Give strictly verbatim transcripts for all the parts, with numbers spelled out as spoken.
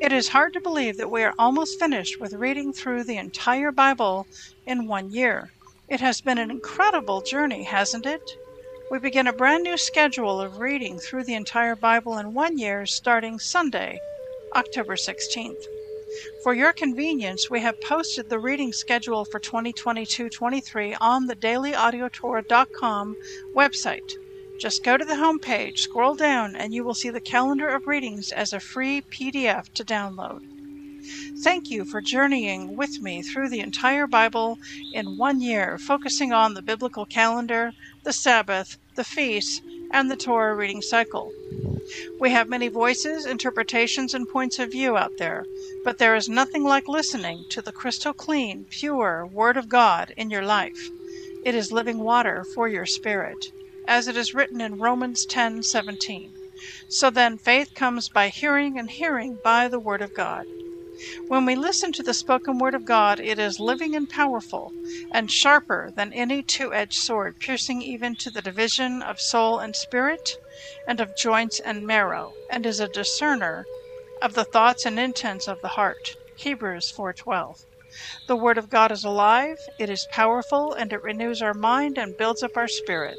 It is hard to believe that we are almost finished with reading through the entire Bible in one year. It has been an incredible journey, hasn't it? We begin a brand new schedule of reading through the entire Bible in one year starting Sunday, October sixteenth. For your convenience, we have posted the reading schedule for twenty twenty-two twenty-three on the daily audio torah dot com website. Just go to the home page, scroll down, and you will see the calendar of readings as a free P D F to download. Thank you for journeying with me through the entire Bible in one year, focusing on the biblical calendar, the Sabbath, the feasts, and the Torah reading cycle. We have many voices, interpretations, and points of view out there, but there is nothing like listening to the crystal clean, pure Word of God in your life. It is living water for your spirit, as it is written in Romans ten seventeen. So then faith comes by hearing, and hearing by the Word of God. When we listen to the spoken Word of God, it is living and powerful, and sharper than any two-edged sword, piercing even to the division of soul and spirit, and of joints and marrow, and is a discerner of the thoughts and intents of the heart. Hebrews four twelve. The Word of God is alive, it is powerful, and it renews our mind and builds up our spirit.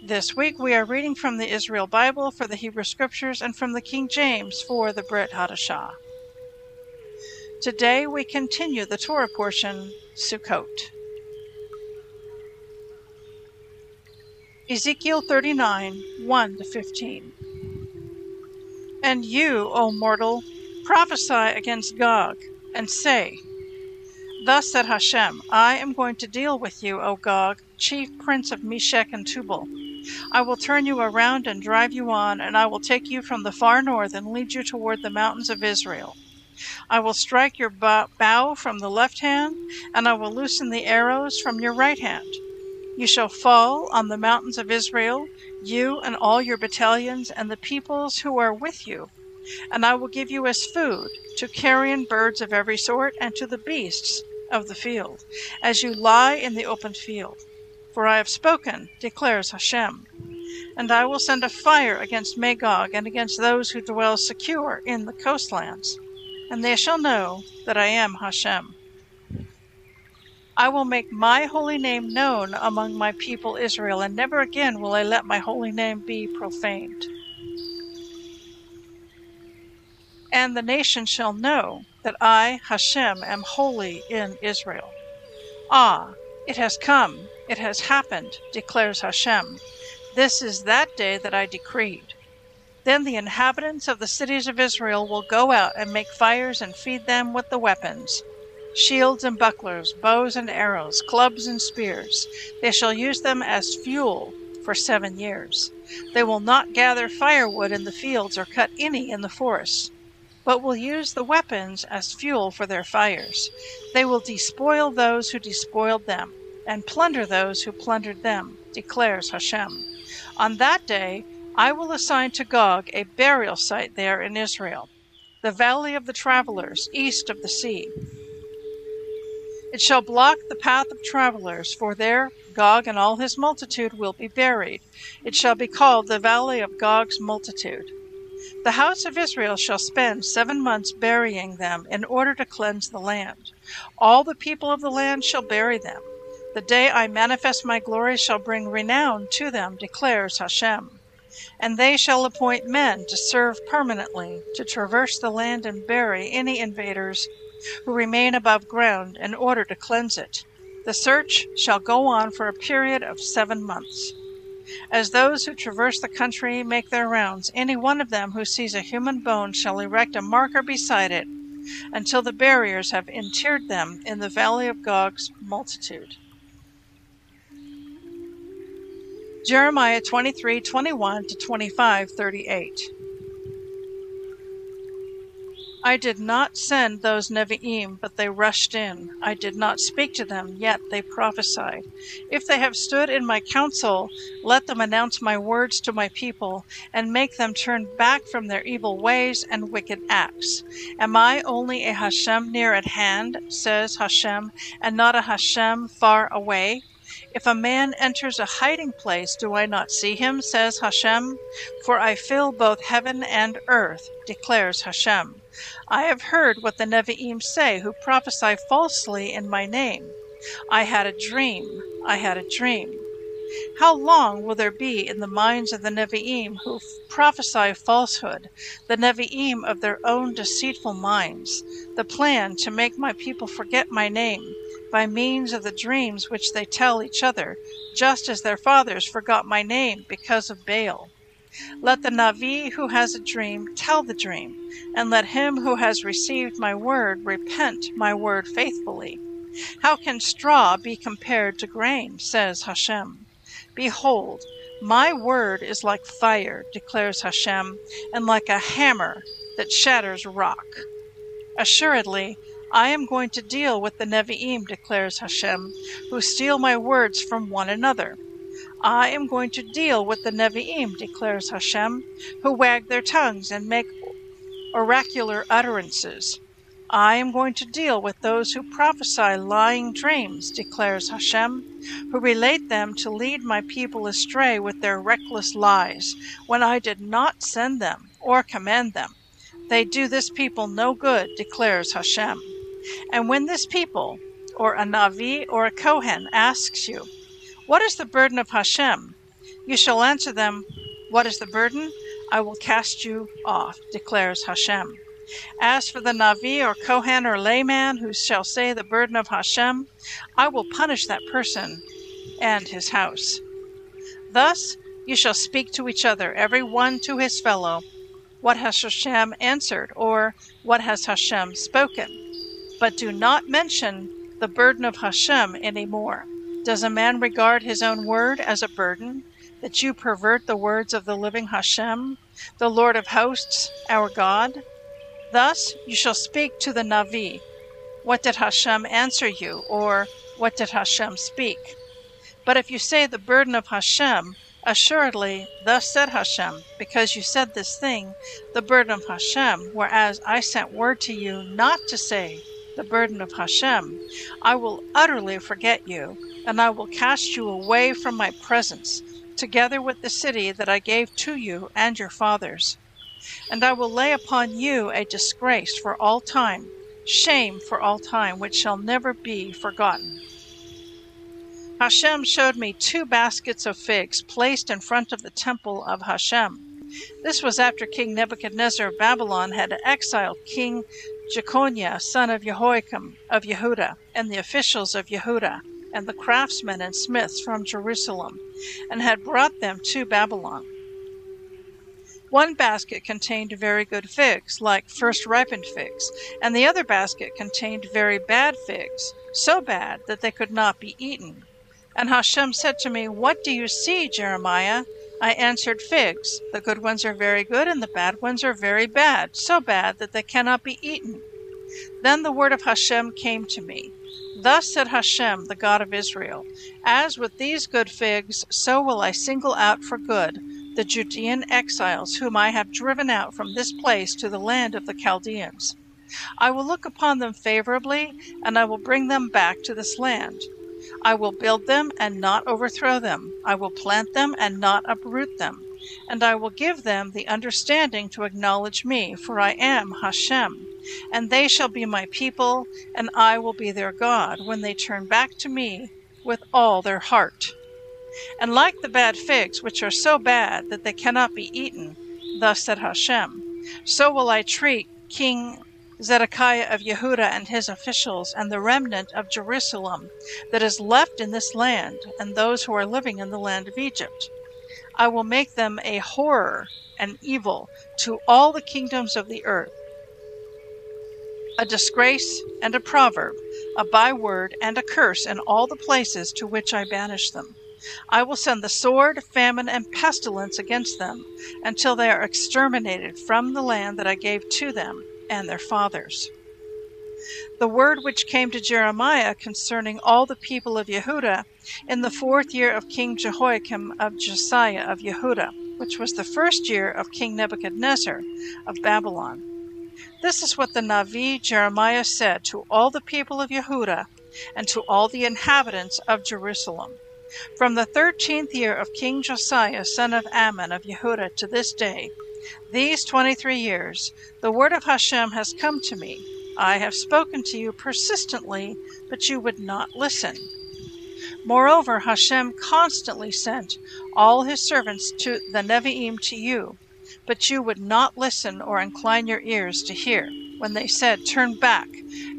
This week we are reading from the Israel Bible for the Hebrew Scriptures and from the King James for the Brit Hadashah. Today we continue the Torah portion, Sukkot. Ezekiel thirty-nine, one to fifteen. And you, O mortal, prophesy against Gog, and say, Thus said Hashem, I am going to deal with you, O Gog, chief prince of Meshech and Tubal. I will turn you around and drive you on, and I will take you from the far north and lead you toward the mountains of Israel. I will strike your bow from the left hand, and I will loosen the arrows from your right hand. You shall fall on the mountains of Israel, you and all your battalions and the peoples who are with you, and I will give you as food to carrion birds of every sort and to the beasts of the field, as you lie in the open field. For I have spoken, declares Hashem. And I will send a fire against Magog and against those who dwell secure in the coastlands, and they shall know that I am Hashem. I will make my holy name known among my people Israel, and never again will I let my holy name be profaned. And the nation shall know that I, Hashem, am holy in Israel. Ah, it has come. It has happened, declares Hashem. This is that day that I decreed. Then the inhabitants of the cities of Israel will go out and make fires and feed them with the weapons, shields and bucklers, bows and arrows, clubs and spears. They shall use them as fuel for seven years. They will not gather firewood in the fields or cut any in the forests, but will use the weapons as fuel for their fires. They will despoil those who despoiled them, and plunder those who plundered them, declares Hashem. On that day I will assign to Gog a burial site there in Israel, the valley of the travelers, east of the sea. It shall block the path of travelers, for there Gog and all his multitude will be buried. It shall be called the Valley of Gog's Multitude. The house of Israel shall spend seven months burying them in order to cleanse the land. All the people of the land shall bury them. The day I manifest my glory shall bring renown to them, declares Hashem. And they shall appoint men to serve permanently, to traverse the land and bury any invaders who remain above ground in order to cleanse it. The search shall go on for a period of seven months. As those who traverse the country make their rounds, any one of them who sees a human bone shall erect a marker beside it until the buriers have interred them in the Valley of Gog's Multitude. Jeremiah twenty-three, twenty-one to twenty-five, thirty-eight. I did not send those Nevi'im, but they rushed in. I did not speak to them, yet they prophesied. If they have stood in my counsel, let them announce my words to my people, and make them turn back from their evil ways and wicked acts. Am I only a Hashem near at hand, says Hashem, and not a Hashem far away? If a man enters a hiding place, do I not see him, says Hashem? For I fill both heaven and earth, declares Hashem. I have heard what the Nevi'im say, who prophesy falsely in my name. I had a dream, I had a dream. How long will there be in the minds of the Nevi'im who prophesy falsehood, the Nevi'im of their own deceitful minds, the plan to make my people forget my name, by means of the dreams which they tell each other, just as their fathers forgot my name because of Baal. Let the Navi who has a dream tell the dream, and let him who has received my word repent my word faithfully. How can straw be compared to grain, says Hashem? Behold, my word is like fire, declares Hashem, and like a hammer that shatters rock. Assuredly, I am going to deal with the Nevi'im, declares Hashem, who steal my words from one another. I am going to deal with the Nevi'im, declares Hashem, who wag their tongues and make oracular utterances. I am going to deal with those who prophesy lying dreams, declares Hashem, who relate them to lead my people astray with their reckless lies, when I did not send them or command them. They do this people no good, declares Hashem. And when this people, or a Navi or a Kohen, asks you, what is the burden of Hashem? You shall answer them, what is the burden? I will cast you off, declares Hashem. As for the Navi or Kohen or layman who shall say the burden of Hashem, I will punish that person and his house. Thus you shall speak to each other, every one to his fellow, what has Hashem answered, or what has Hashem spoken? But do not mention the burden of Hashem anymore. Does a man regard his own word as a burden, that you pervert the words of the living Hashem, the Lord of hosts, our God? Thus you shall speak to the Navi. What did Hashem answer you, or what did Hashem speak? But if you say the burden of Hashem, assuredly, thus said Hashem, because you said this thing, the burden of Hashem, whereas I sent word to you not to say the burden of Hashem, I will utterly forget you, and I will cast you away from my presence, together with the city that I gave to you and your fathers. And I will lay upon you a disgrace for all time, shame for all time, which shall never be forgotten. Hashem showed me two baskets of figs placed in front of the temple of Hashem. This was after King Nebuchadnezzar of Babylon had exiled King Jeconiah, son of Jehoiakim of Yehuda, and the officials of Yehuda, and the craftsmen and smiths from Jerusalem, and had brought them to Babylon. One basket contained very good figs, like first-ripened figs, and the other basket contained very bad figs, so bad that they could not be eaten. And Hashem said to me, what do you see, Jeremiah? I answered, figs. The good ones are very good, and the bad ones are very bad, so bad that they cannot be eaten. Then the word of Hashem came to me. Thus said Hashem, the God of Israel, as with these good figs, so will I single out for good the Judean exiles whom I have driven out from this place to the land of the Chaldeans. I will look upon them favorably, and I will bring them back to this land. I will build them and not overthrow them. I will plant them and not uproot them. And I will give them the understanding to acknowledge me, for I am HaShem. And they shall be my people, and I will be their God, when they turn back to me with all their heart. And like the bad figs, which are so bad that they cannot be eaten, thus said HaShem, so will I treat King Zedekiah of Yehuda and his officials and the remnant of Jerusalem that is left in this land and those who are living in the land of Egypt. I will make them a horror and evil to all the kingdoms of the earth, a disgrace and a proverb, a byword and a curse in all the places to which I banish them. I will send the sword, famine, and pestilence against them until they are exterminated from the land that I gave to them and their fathers. The word which came to Jeremiah concerning all the people of Yehuda in the fourth year of King Jehoiakim of Josiah of Yehuda, which was the first year of King Nebuchadnezzar of Babylon. This is what the Navi Jeremiah said to all the people of Yehuda and to all the inhabitants of Jerusalem. From the thirteenth year of King Josiah, son of Ammon of Yehuda, to this day, these twenty-three years, the word of HaShem has come to me. I have spoken to you persistently, but you would not listen. Moreover, HaShem constantly sent all his servants to the Nevi'im to you, but you would not listen or incline your ears to hear, when they said, turn back,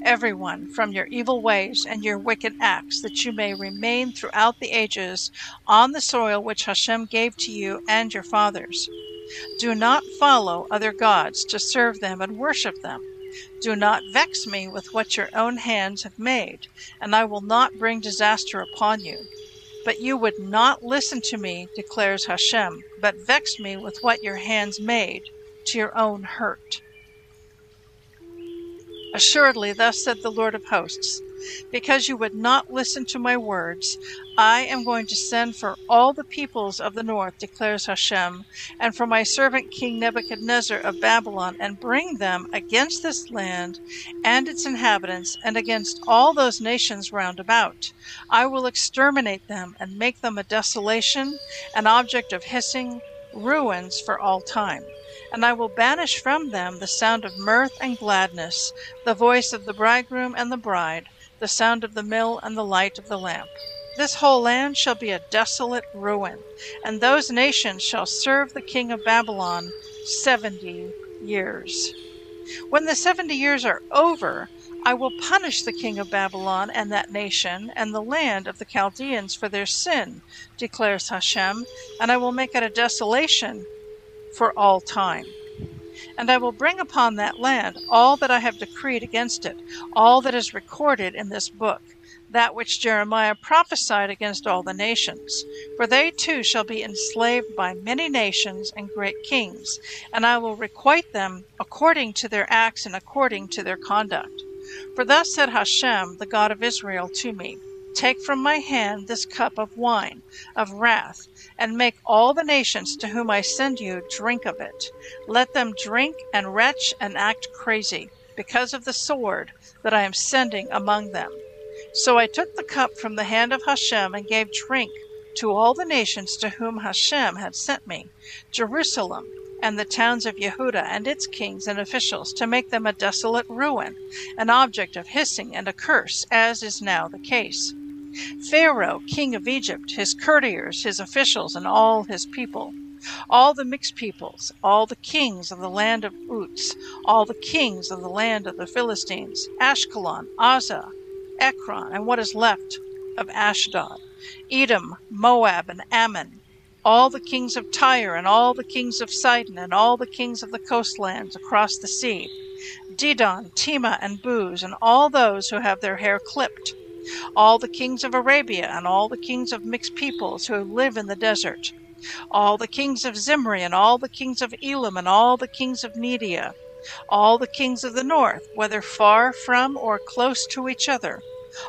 everyone, from your evil ways and your wicked acts, that you may remain throughout the ages on the soil which HaShem gave to you and your fathers. Do not follow other gods to serve them and worship them. Do not vex me with what your own hands have made, and I will not bring disaster upon you. But you would not listen to me, declares HaShem, but vexed me with what your hands made, to your own hurt. Assuredly, thus said the Lord of hosts, because you would not listen to my words, I am going to send for all the peoples of the north, declares HaShem, and for my servant King Nebuchadnezzar of Babylon, and bring them against this land and its inhabitants, and against all those nations round about. I will exterminate them and make them a desolation, an object of hissing, ruins for all time. And I will banish from them the sound of mirth and gladness, the voice of the bridegroom and the bride, the sound of the mill and the light of the lamp. This whole land shall be a desolate ruin, and those nations shall serve the king of Babylon seventy years. When the seventy years are over, I will punish the king of Babylon and that nation and the land of the Chaldeans for their sin, declares HaShem, and I will make it a desolation for all time. And I will bring upon that land all that I have decreed against it, all that is recorded in this book, that which Jeremiah prophesied against all the nations. For they too shall be enslaved by many nations and great kings, and I will requite them according to their acts and according to their conduct. For thus said HaShem, the God of Israel, to me, take from my hand this cup of wine of wrath, and make all the nations to whom I send you drink of it. Let them drink and retch and act crazy, because of the sword that I am sending among them. So I took the cup from the hand of HaShem and gave drink to all the nations to whom HaShem had sent me, Jerusalem, and the towns of Yehuda and its kings and officials, to make them a desolate ruin, an object of hissing and a curse, as is now the case. Pharaoh, king of Egypt, his courtiers, his officials, and all his people, all the mixed peoples, all the kings of the land of Uz, all the kings of the land of the Philistines, Ashkelon, Azza, Ekron, and what is left of Ashdod, Edom, Moab, and Ammon, all the kings of Tyre, and all the kings of Sidon, and all the kings of the coastlands across the sea, Dedan, Tema, and Booz, and all those who have their hair clipped, all the kings of Arabia, and all the kings of mixed peoples who live in the desert, all the kings of Zimri, and all the kings of Elam, and all the kings of Media, all the kings of the north, whether far from or close to each other,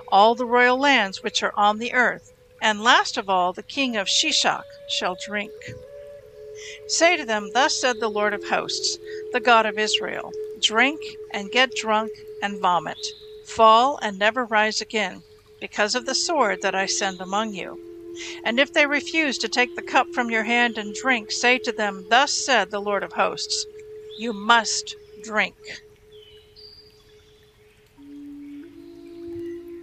all the royal lands which are on the earth, and last of all, the king of Shishak shall drink. Say to them, thus said the Lord of hosts, the God of Israel, drink and get drunk and vomit, fall and never rise again, because of the sword that I send among you. And if they refuse to take the cup from your hand and drink, say to them, thus said the Lord of hosts, you must drink.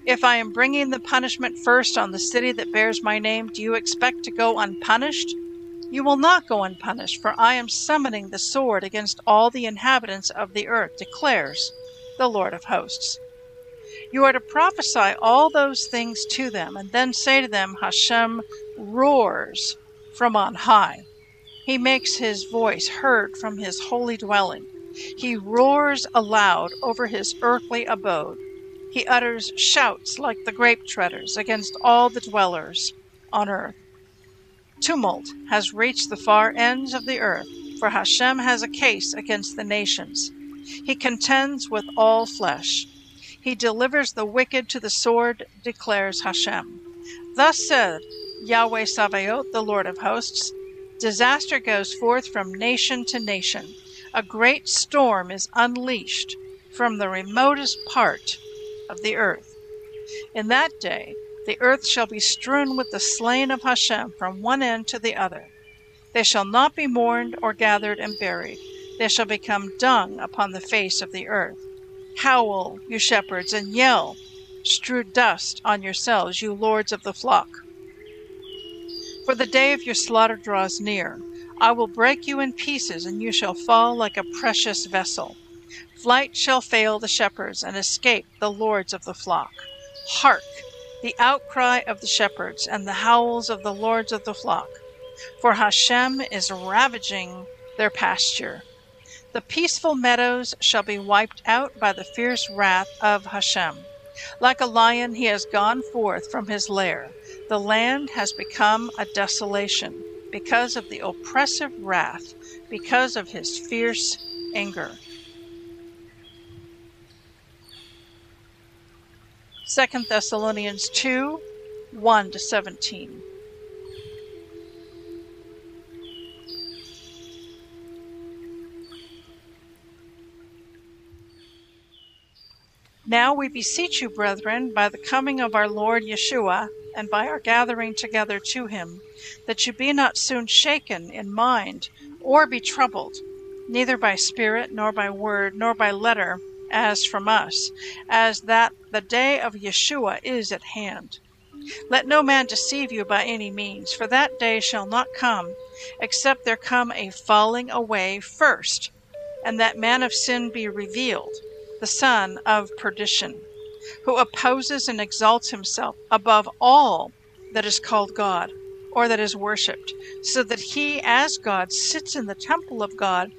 If I am bringing the punishment first on the city that bears my name, do you expect to go unpunished? You will not go unpunished, for I am summoning the sword against all the inhabitants of the earth, declares the Lord of hosts. You are to prophesy all those things to them, and then say to them, Hashem roars from on high. He makes his voice heard from his holy dwelling. He roars aloud over his earthly abode. He utters shouts like the grape treaders against all the dwellers on earth. Tumult has reached the far ends of the earth, for Hashem has a case against the nations. He contends with all flesh. He delivers the wicked to the sword, declares Hashem. Thus said Yahweh Sabaoth, the Lord of hosts, disaster goes forth from nation to nation. A great storm is unleashed from the remotest part of the earth. In that day, the earth shall be strewn with the slain of Hashem from one end to the other. They shall not be mourned or gathered and buried. They shall become dung upon the face of the earth. Howl, you shepherds, and yell. Strew dust on yourselves, you lords of the flock. For the day of your slaughter draws near. I will break you in pieces, and you shall fall like a precious vessel. Flight shall fail the shepherds, and escape the lords of the flock. Hark! The outcry of the shepherds and the howls of the lords of the flock. For Hashem is ravaging their pasture. The peaceful meadows shall be wiped out by the fierce wrath of Hashem. Like a lion he has gone forth from his lair. The land has become a desolation because of the oppressive wrath, because of his fierce anger. Second Thessalonians two, one to seventeen. Now we beseech you, brethren, by the coming of our Lord Yeshua, and by our gathering together to him, that you be not soon shaken in mind, or be troubled, neither by spirit, nor by word, nor by letter, as from us, as that the day of Yeshua is at hand. Let no man deceive you by any means, for that day shall not come, except there come a falling away first, and that man of sin be revealed, the son of perdition, who opposes and exalts himself above all that is called God, or that is worshipped, so that he, as God, sits in the temple of God,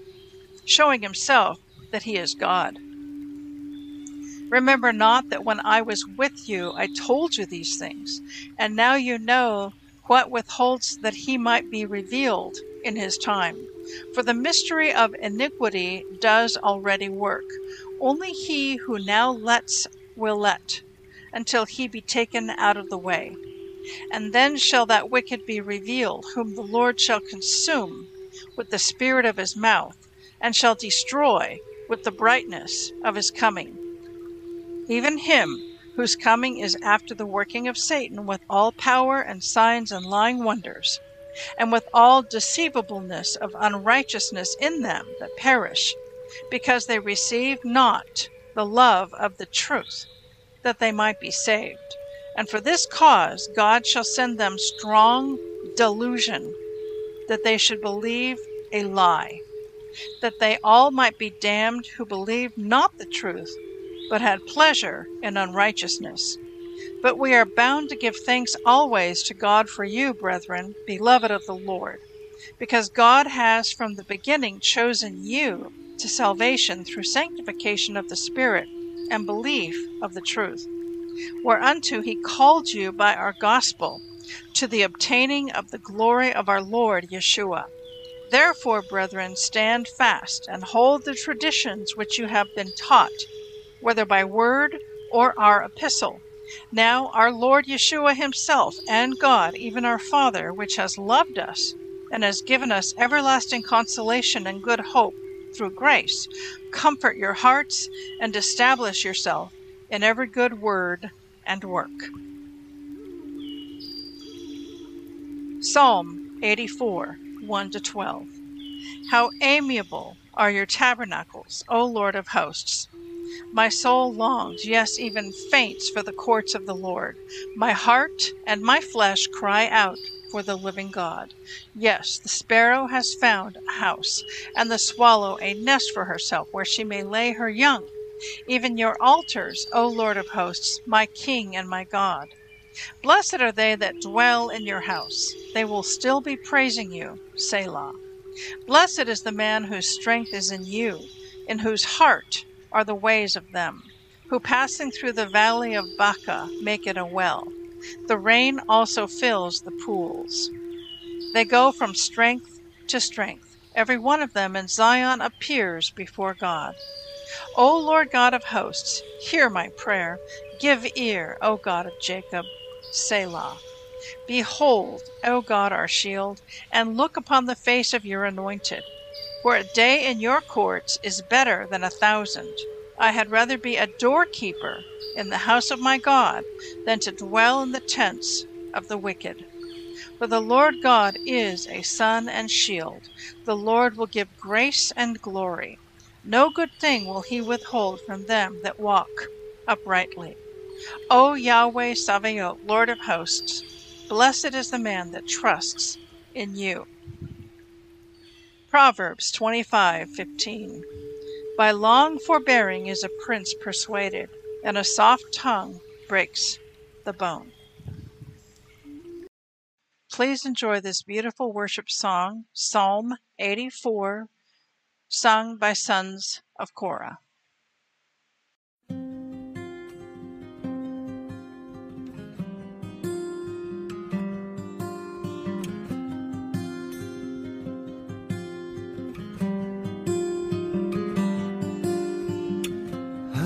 showing himself that he is God. Remember not that when I was with you, I told you these things, and now you know what withholds that he might be revealed in his time. For the mystery of iniquity does already work. Only he who now lets will let, until he be taken out of the way. And then shall that wicked be revealed, whom the Lord shall consume with the spirit of his mouth, and shall destroy with the brightness of his coming. Even him whose coming is after the working of Satan with all power and signs and lying wonders, and with all deceivableness of unrighteousness in them that perish, because they receive not the love of the truth, that they might be saved. And for this cause God shall send them strong delusion, that they should believe a lie, that they all might be damned who believed not the truth, but had pleasure in unrighteousness. But we are bound to give thanks always to God for you, brethren, beloved of the Lord, because God has from the beginning chosen you to salvation through sanctification of the Spirit and belief of the truth, whereunto he called you by our gospel, to the obtaining of the glory of our Lord Yeshua. Therefore, brethren, stand fast and hold the traditions which you have been taught, whether by word or our epistle. Now our Lord Yeshua himself and God, even our Father, which has loved us and has given us everlasting consolation and good hope through grace. Comfort your hearts and establish yourself in every good word and work. Psalm eighty-four, one to twelve. How amiable are your tabernacles, O Lord of hosts! My soul longs, yes, even faints for the courts of the Lord. My heart and my flesh cry out for the living God. Yes, the sparrow has found a house, and the swallow a nest for herself where she may lay her young. Even your altars, O Lord of hosts, my King and my God. Blessed are they that dwell in your house. They will still be praising you, Selah. Blessed is the man whose strength is in you, in whose heart are the ways of them, who passing through the valley of Baca make it a well. The rain also fills the pools. They go from strength to strength. Every one of them in Zion appears before God. O Lord God of hosts, hear my prayer. Give ear, O God of Jacob, Selah. Behold, O God, our shield, and look upon the face of your anointed. For a day in your courts is better than a thousand. I had rather be a doorkeeper in the house of my God than to dwell in the tents of the wicked. For the Lord God is a sun and shield. The Lord will give grace and glory. No good thing will he withhold from them that walk uprightly. O Yahweh Sabaoth, Lord of hosts, blessed is the man that trusts in you. Proverbs twenty-five fifteen. By long forbearing is a prince persuaded, and a soft tongue breaks the bone. Please enjoy this beautiful worship song, Psalm eighty-four, sung by sons of Korah.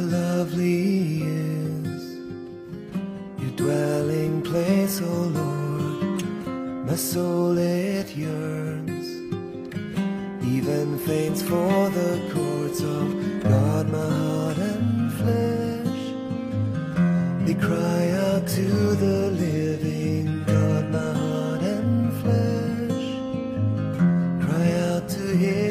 Lovely is your dwelling place, O Lord. My soul it yearns, even faints for the courts of God. My heart and flesh, they cry out to the living God. My heart and flesh cry out to Him.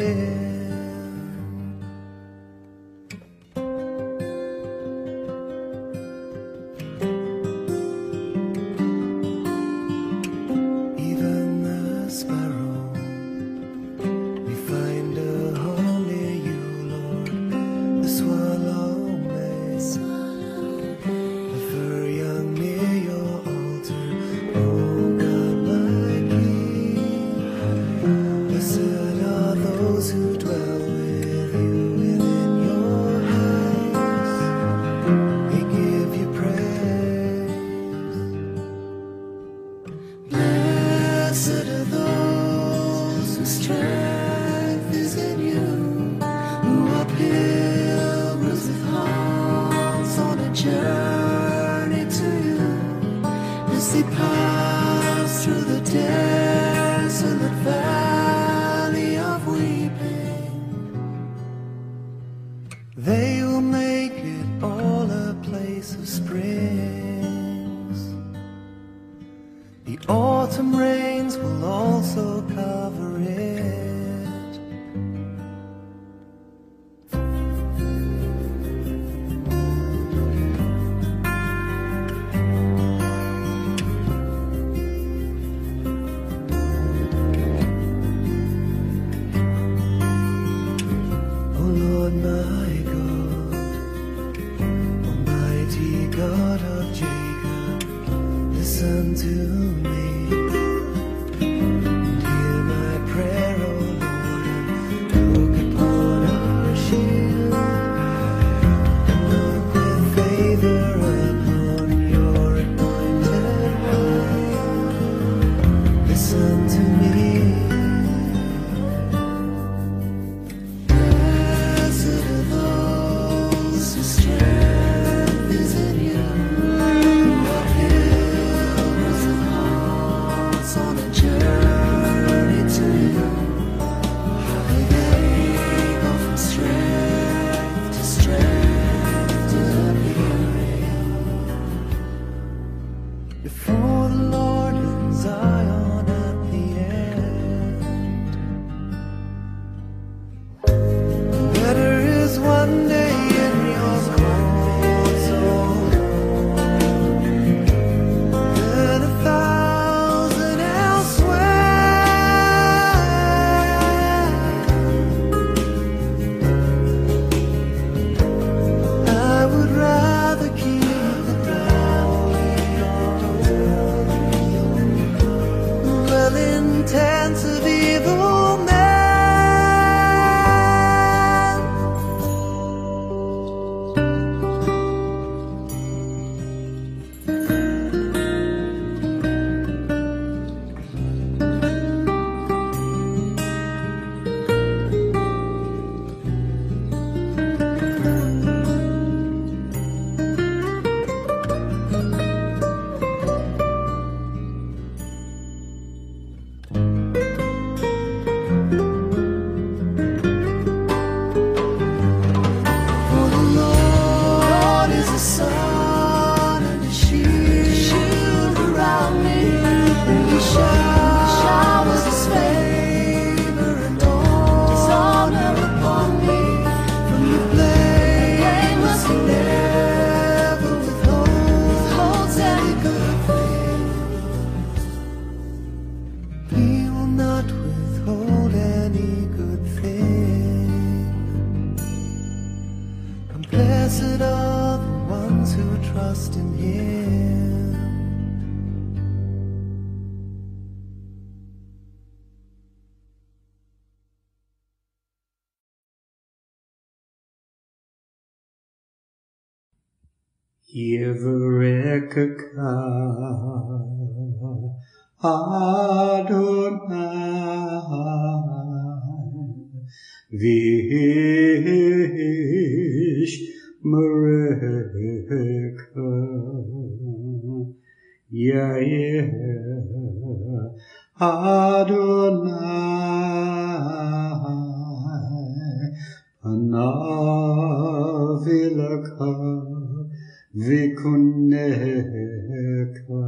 Before the Lord in Zion at the end, better is one day in your courts, O Lord, than a thousand elsewhere. I would rather keep intents of evil men. Yevarekka Adonai Vishmerekka Yair Adonai Panavilakha Vikuneka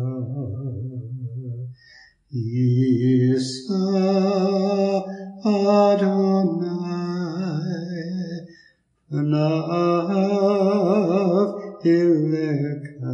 Yisa Adonai Panav Ileka